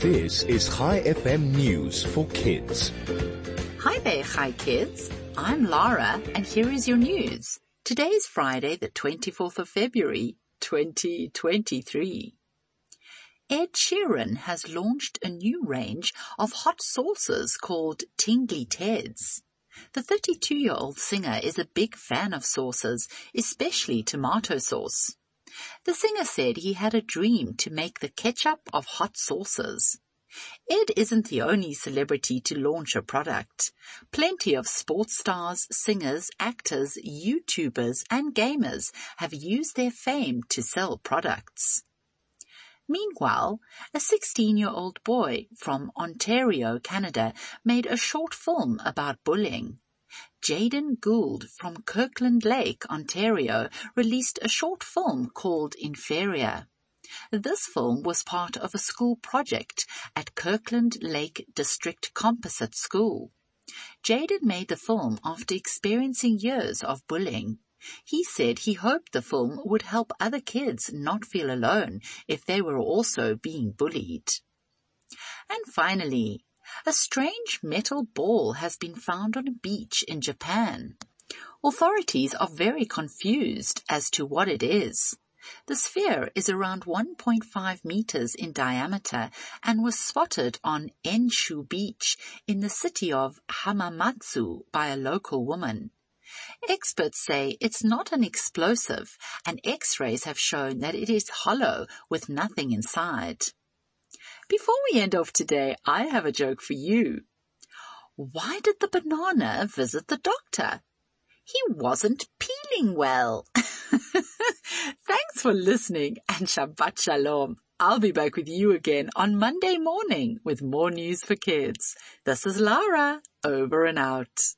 This is Chai FM News for Kids. Hi there, Chai Kids. I'm Lara, and here is your news. Today is Friday, the 24th of February, 2023. Ed Sheeran has launched a new range of hot sauces called Tingly Ted's. The 32-year-old singer is a big fan of sauces, especially tomato sauce. The singer said he had a dream to make the ketchup of hot sauces. Ed isn't the only celebrity to launch a product. Plenty of sports stars, singers, actors, YouTubers and gamers have used their fame to sell products. Meanwhile, a 16-year-old boy from Ontario, Canada, made a short film about bullying. Jaden Gould from Kirkland Lake, Ontario, released a short film called Inferior. This film was part of a school project at Kirkland Lake District Composite School. Jaden made the film after experiencing years of bullying. He said he hoped the film would help other kids not feel alone if they were also being bullied. And finally, a strange metal ball has been found on a beach in Japan. Authorities are very confused as to what it is. The sphere is around 1.5 meters in diameter and was spotted on Enshu Beach in the city of Hamamatsu by a local woman. Experts say it's not an explosive, and X-rays have shown that it is hollow with nothing inside. Before we end off today, I have a joke for you. Why did the banana visit the doctor? He wasn't peeling well. Thanks for listening, and Shabbat Shalom. I'll be back with you again on Monday morning with more news for kids. This is Lara, over and out.